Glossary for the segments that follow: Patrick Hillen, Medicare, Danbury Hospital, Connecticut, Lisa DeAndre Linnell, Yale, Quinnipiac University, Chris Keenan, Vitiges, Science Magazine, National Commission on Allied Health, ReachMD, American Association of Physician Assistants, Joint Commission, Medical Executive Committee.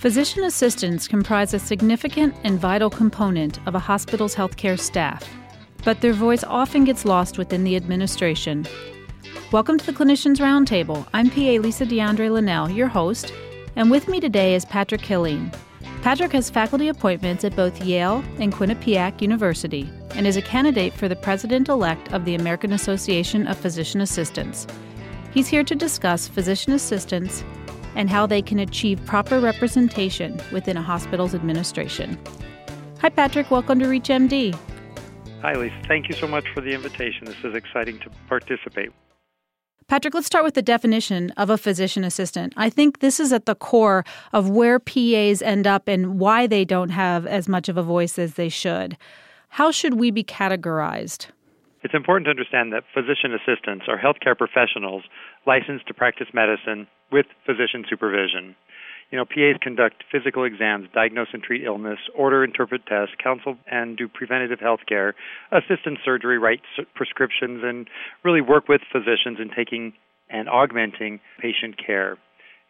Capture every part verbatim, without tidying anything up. Physician assistants comprise a significant and vital component of a hospital's healthcare staff, but their voice often gets lost within the administration. Welcome to the Clinicians Roundtable. I'm P A Lisa DeAndre Linnell, your host, and with me today is Patrick Hillen. Patrick has faculty appointments at both Yale and Quinnipiac University and is a candidate for the president-elect of the American Association of Physician Assistants. He's here to discuss physician assistants and how they can achieve proper representation within a hospital's administration. Hi, Patrick. Welcome to ReachMD. Hi, Lisa. Thank you so much for the invitation. This is exciting to participate. Patrick, let's start with the definition of a physician assistant. I think this is at the core of where P As end up and why they don't have as much of a voice as they should. How should we be categorized? It's important to understand that physician assistants are healthcare professionals licensed to practice medicine with physician supervision. You know, P As conduct physical exams, diagnose and treat illness, order, interpret tests, counsel and do preventative health care, assist in surgery, write prescriptions, and really work with physicians in taking and augmenting patient care.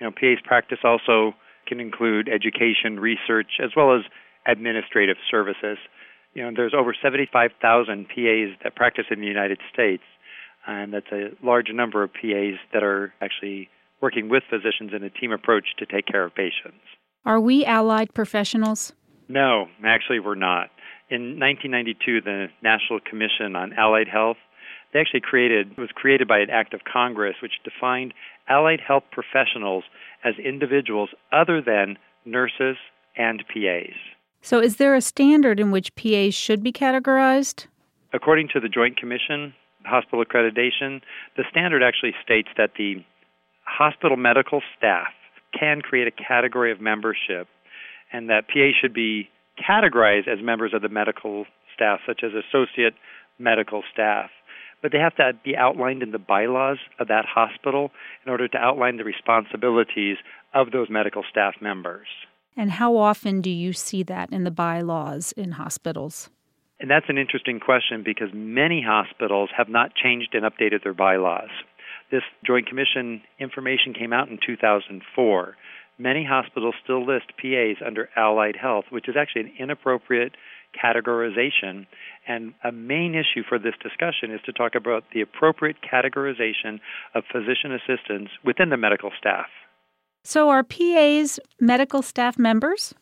You know, P A's practice also can include education, research, as well as administrative services. You know, there's over seventy-five thousand P As that practice in the United States, and that's a large number of P As that are actually working with physicians in a team approach to take care of patients. Are we allied professionals? No, actually we're not. In nineteen ninety-two, the National Commission on Allied Health, they actually created, was created by an act of Congress, which defined allied health professionals as individuals other than nurses and P As. So is there a standard in which P As should be categorized? According to the Joint Commission, Hospital Accreditation, the standard actually states that the hospital medical staff can create a category of membership, and that P As should be categorized as members of the medical staff, such as associate medical staff. But they have to be outlined in the bylaws of that hospital in order to outline the responsibilities of those medical staff members. And how often do you see that in the bylaws in hospitals? And that's an interesting question, because many hospitals have not changed and updated their bylaws. This Joint Commission information came out in two thousand four. Many hospitals still list P As under allied health, which is actually an inappropriate categorization. And a main issue for this discussion is to talk about the appropriate categorization of physician assistants within the medical staff. So are P As medical staff members?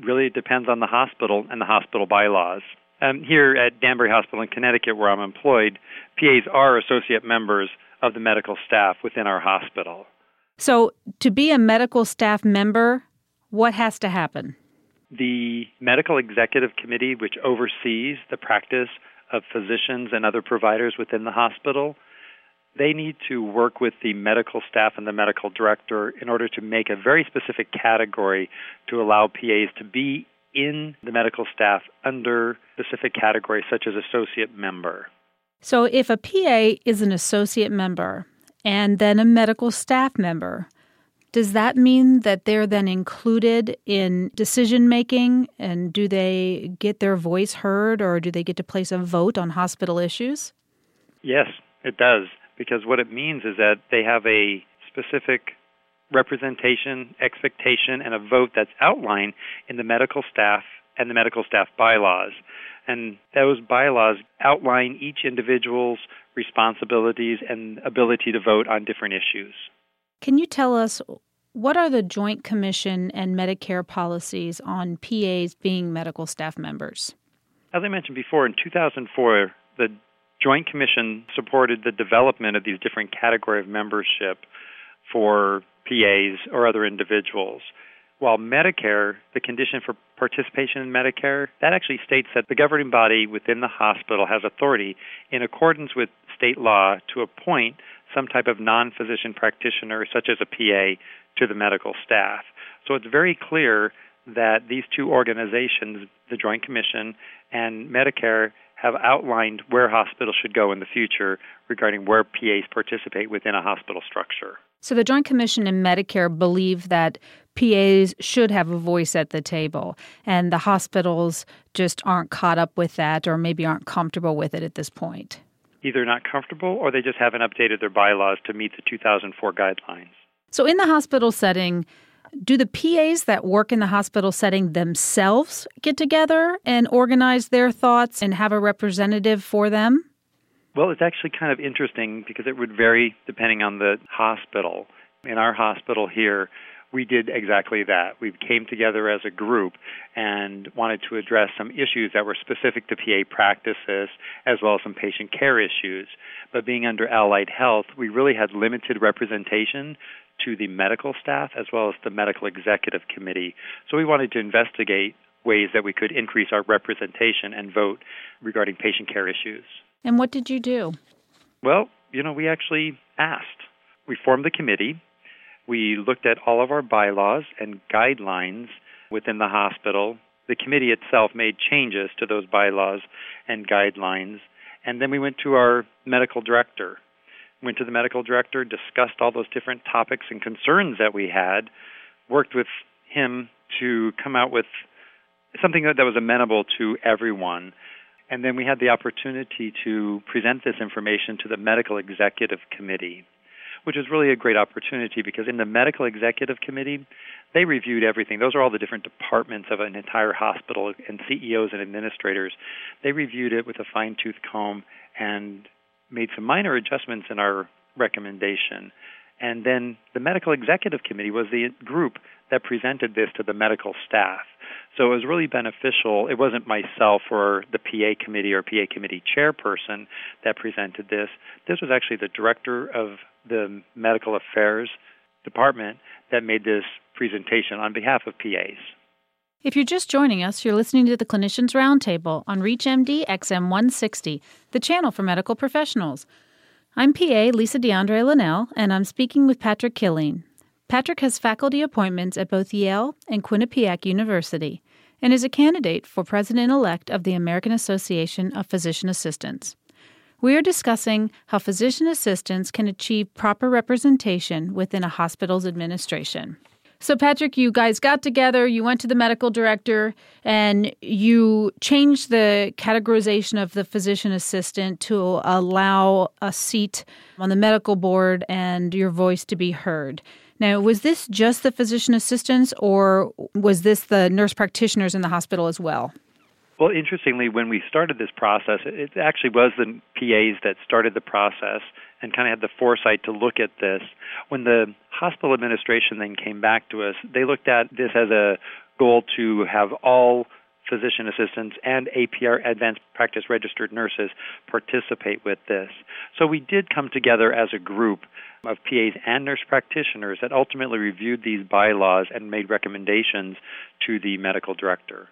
Really, it depends on the hospital and the hospital bylaws. Um, here at Danbury Hospital in Connecticut, where I'm employed, P As are associate members of the medical staff within our hospital. So to be a medical staff member, what has to happen? The Medical Executive Committee, which oversees the practice of physicians and other providers within the hospital, they need to work with the medical staff and the medical director in order to make a very specific category to allow P As to be in the medical staff under specific categories such as associate member. So if a P A is an associate member and then a medical staff member, does that mean that they're then included in decision-making, and do they get their voice heard, or do they get to place a vote on hospital issues? Yes, it does, because what it means is that they have a specific representation, expectation, and a vote that's outlined in the medical staff and the medical staff bylaws. And those bylaws outline each individual's responsibilities and ability to vote on different issues. Can you tell us what are the Joint Commission and Medicare policies on P As being medical staff members? As I mentioned before, in two thousand four, the Joint Commission supported the development of these different categories of membership for P As or other individuals. While Medicare, the condition for participation in Medicare, that actually states that the governing body within the hospital has authority in accordance with state law to appoint some type of non-physician practitioner, such as a P A, to the medical staff. So it's very clear that these two organizations, the Joint Commission and Medicare, have outlined where hospitals should go in the future regarding where P As participate within a hospital structure. So the Joint Commission and Medicare believe that P As should have a voice at the table, and the hospitals just aren't caught up with that, or maybe aren't comfortable with it at this point. Either not comfortable, or they just haven't updated their bylaws to meet the two thousand four guidelines. So in the hospital setting, Do the P As that work in the hospital setting themselves get together and organize their thoughts and have a representative for them? Well, it's actually kind of interesting because it would vary depending on the hospital. In our hospital here, we did exactly that. We came together as a group and wanted to address some issues that were specific to P A practices as well as some patient care issues. But being under Allied Health, we really had limited representation to the medical staff as well as the Medical Executive Committee. So we wanted to investigate ways that we could increase our representation and vote regarding patient care issues. And what did you do? Well, you know, we actually asked. We formed the committee. We looked at all of our bylaws and guidelines within the hospital. The committee itself made changes to those bylaws and guidelines. And then we went to our medical director. Went to the medical director, discussed all those different topics and concerns that we had, worked with him to come out with something that was amenable to everyone. And then we had the opportunity to present this information to the Medical Executive Committee, which is really a great opportunity because in the Medical Executive Committee, they reviewed everything. Those are all the different departments of an entire hospital and C E Os and administrators. They reviewed it with a fine-tooth comb and made some minor adjustments in our recommendation. And then the Medical Executive Committee was the group that presented this to the medical staff. So it was really beneficial. It wasn't myself or the P A committee or P A committee chairperson that presented this. This was actually the director of the Medical Affairs Department that made this presentation on behalf of P As. If you're just joining us, you're listening to the Clinicians Roundtable on ReachMD X M one sixty, the channel for medical professionals. I'm P A Lisa DeAndre Linnell, and I'm speaking with Patrick Hillen. Patrick has faculty appointments at both Yale and Quinnipiac University and is a candidate for president-elect of the American Association of Physician Assistants. We are discussing how physician assistants can achieve proper representation within a hospital's administration. So, Patrick, you guys got together, you went to the medical director, and you changed the categorization of the physician assistant to allow a seat on the medical board and your voice to be heard. Now, was this just the physician assistants, or was this the nurse practitioners in the hospital as well? Well, interestingly, when we started this process, it actually was the P As that started the process and kind of had the foresight to look at this. When the hospital administration then came back to us, they looked at this as a goal to have all physician assistants and A P R, advanced practice registered nurses, participate with this. So we did come together as a group of P As and nurse practitioners that ultimately reviewed these bylaws and made recommendations to the medical director.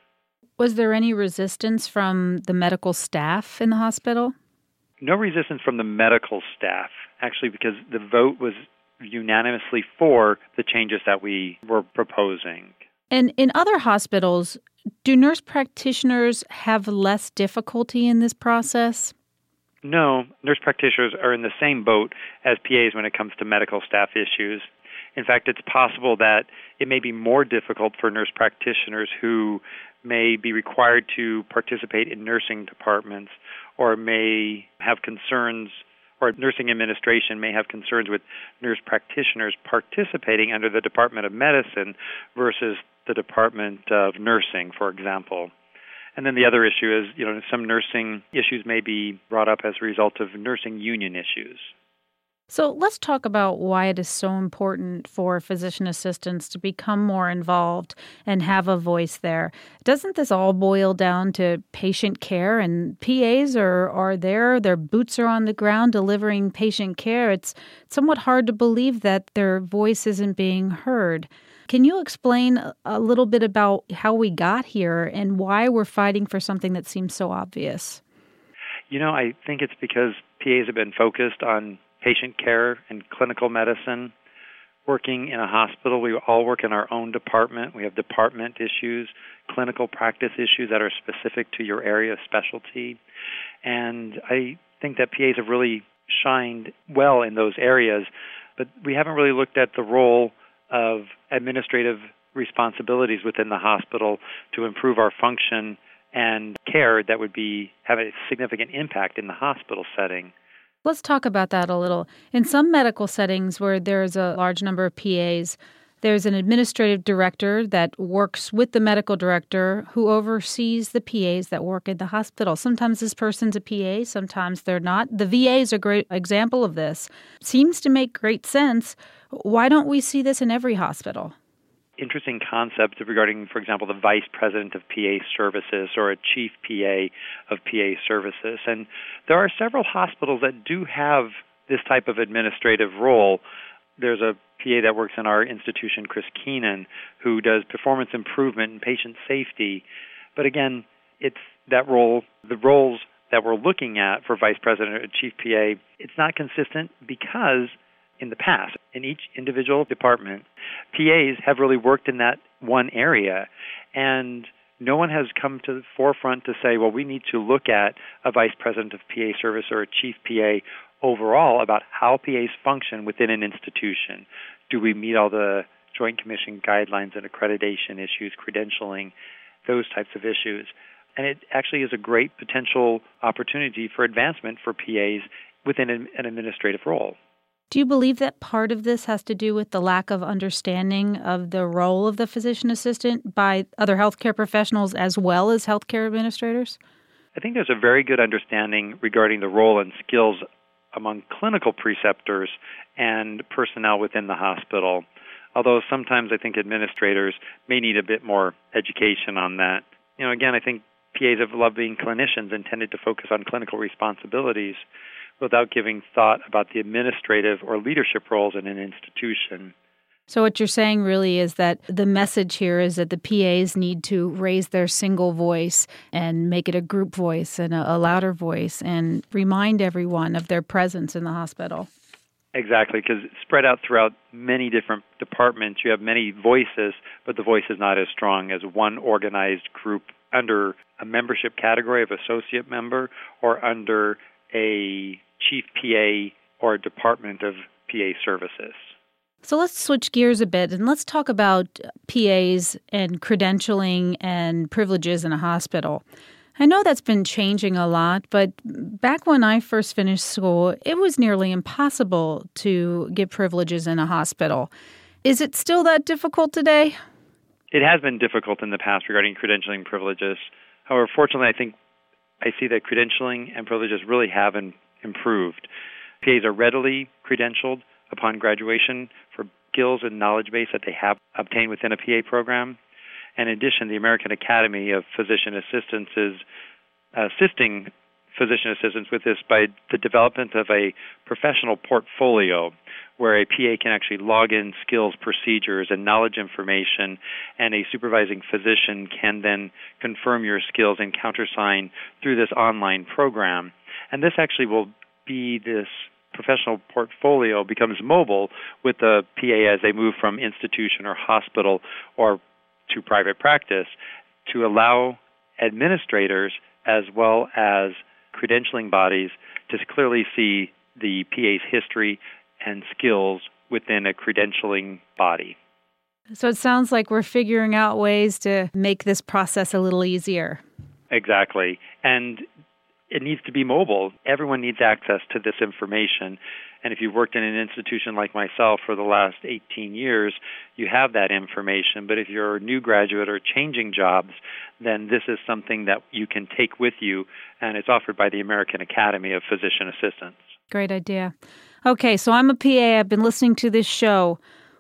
Was there any resistance from the medical staff in the hospital? No resistance from the medical staff, actually, because the vote was unanimously for the changes that we were proposing. And in other hospitals, do nurse practitioners have less difficulty in this process? No, nurse practitioners are in the same boat as P As when it comes to medical staff issues. In fact, it's possible that it may be more difficult for nurse practitioners who may be required to participate in nursing departments or may have concerns, or nursing administration may have concerns with nurse practitioners participating under the Department of Medicine versus the Department of Nursing, for example. And then the other issue is, you know, some nursing issues may be brought up as a result of nursing union issues. So let's talk about why it is so important for physician assistants to become more involved and have a voice there. Doesn't this all boil down to patient care? And P As are, are there, their boots are on the ground delivering patient care. It's somewhat hard to believe that their voice isn't being heard. Can you explain a little bit about how we got here and why we're fighting for something that seems so obvious? You know, I think it's because P As have been focused on patient care and clinical medicine. Working in a hospital, we all work in our own department. We have department issues, clinical practice issues that are specific to your area of specialty. And I think that P As have really shined well in those areas, but we haven't really looked at the role of administrative responsibilities within the hospital to improve our function and care that would be have a significant impact in the hospital setting. Let's talk about that a little. In some medical settings where there's a large number of P As, There's an administrative director that works with the medical director who oversees the P As that work in the hospital. Sometimes this person's a P A, sometimes they're not. The V A is a great example of this. Seems to make great sense. Why don't we see this in every hospital? Interesting concepts regarding, for example, the vice president of P A services or a chief P A of P A services. And there are several hospitals that do have this type of administrative role. There's a P A that works in our institution, Chris Keenan, who does performance improvement and patient safety. But again, it's that role, the roles that we're looking at for vice president or chief P A, it's not consistent because in the past, in each individual department, P As have really worked in that one area, and no one has come to the forefront to say, well, we need to look at a vice president of P A service or a chief P A overall about how P As function within an institution. Do we meet all the Joint Commission guidelines and accreditation issues, credentialing, those types of issues? And it actually is a great potential opportunity for advancement for P As within an administrative role. Do you believe that part of this has to do with the lack of understanding of the role of the physician assistant by other healthcare professionals as well as healthcare administrators? I think there's a very good understanding regarding the role and skills among clinical preceptors and personnel within the hospital, although sometimes I think administrators may need a bit more education on that. You know, again, I think P As have loved being clinicians and tended to focus on clinical responsibilities without giving thought about the administrative or leadership roles in an institution. So what you're saying really is that the message here is that the P As need to raise their single voice and make it a group voice and a louder voice and remind everyone of their presence in the hospital. Exactly, because it's spread out throughout many different departments. You have many voices, but the voice is not as strong as one organized group under a membership category of associate member or under a chief P A or department of P A services. So let's switch gears a bit and let's talk about P As and credentialing and privileges in a hospital. I know that's been changing a lot, but back when I first finished school, it was nearly impossible to get privileges in a hospital. Is it still that difficult today? It has been difficult in the past regarding credentialing privileges. However, fortunately, I think I see that credentialing and privileges really have improved. P As are readily credentialed upon graduation for skills and knowledge base that they have obtained within a P A program. In addition, the American Academy of Physician Assistants is assisting physician assistants with this by the development of a professional portfolio where a P A can actually log in skills, procedures, and knowledge information, and a supervising physician can then confirm your skills and countersign through this online program. And this actually will be this professional portfolio becomes mobile with the P A as they move from institution or hospital or to private practice to allow administrators as well as credentialing bodies to clearly see the P A's history and skills within a credentialing body. So it sounds like we're figuring out ways to make this process a little easier. Exactly. And it needs to be mobile. Everyone needs access to this information. And if you've worked in an institution like myself for the last eighteen years, you have that information. But if you're a new graduate or changing jobs, then this is something that you can take with you, and it's offered by the American Academy of Physician Assistants. Great idea. Okay, so I'm a P A. I've been listening to this show.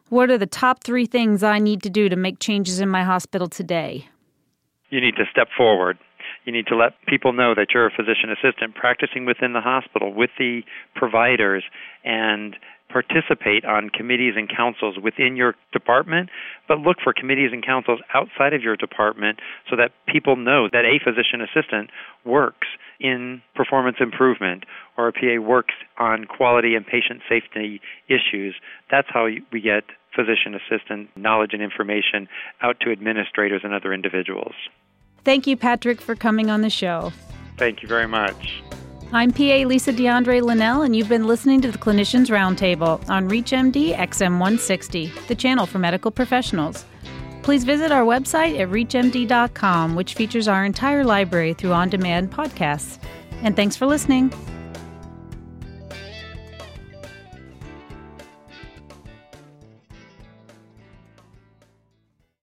What are the top three things I need to do to make changes in my hospital today? You need to step forward. You need to let people know that you're a physician assistant practicing within the hospital with the providers and participate on committees and councils within your department, but look for committees and councils outside of your department so that people know that a physician assistant works in performance improvement or a P A works on quality and patient safety issues. That's how we get physician assistant knowledge and information out to administrators and other individuals. Thank you, Patrick, for coming on the show. Thank you very much. I'm P A Lisa DeAndre Linnell, and you've been listening to the Clinicians Roundtable on ReachMD X M one sixty, the channel for medical professionals. Please visit our website at reach M D dot com, which features our entire library through on-demand podcasts. And thanks for listening.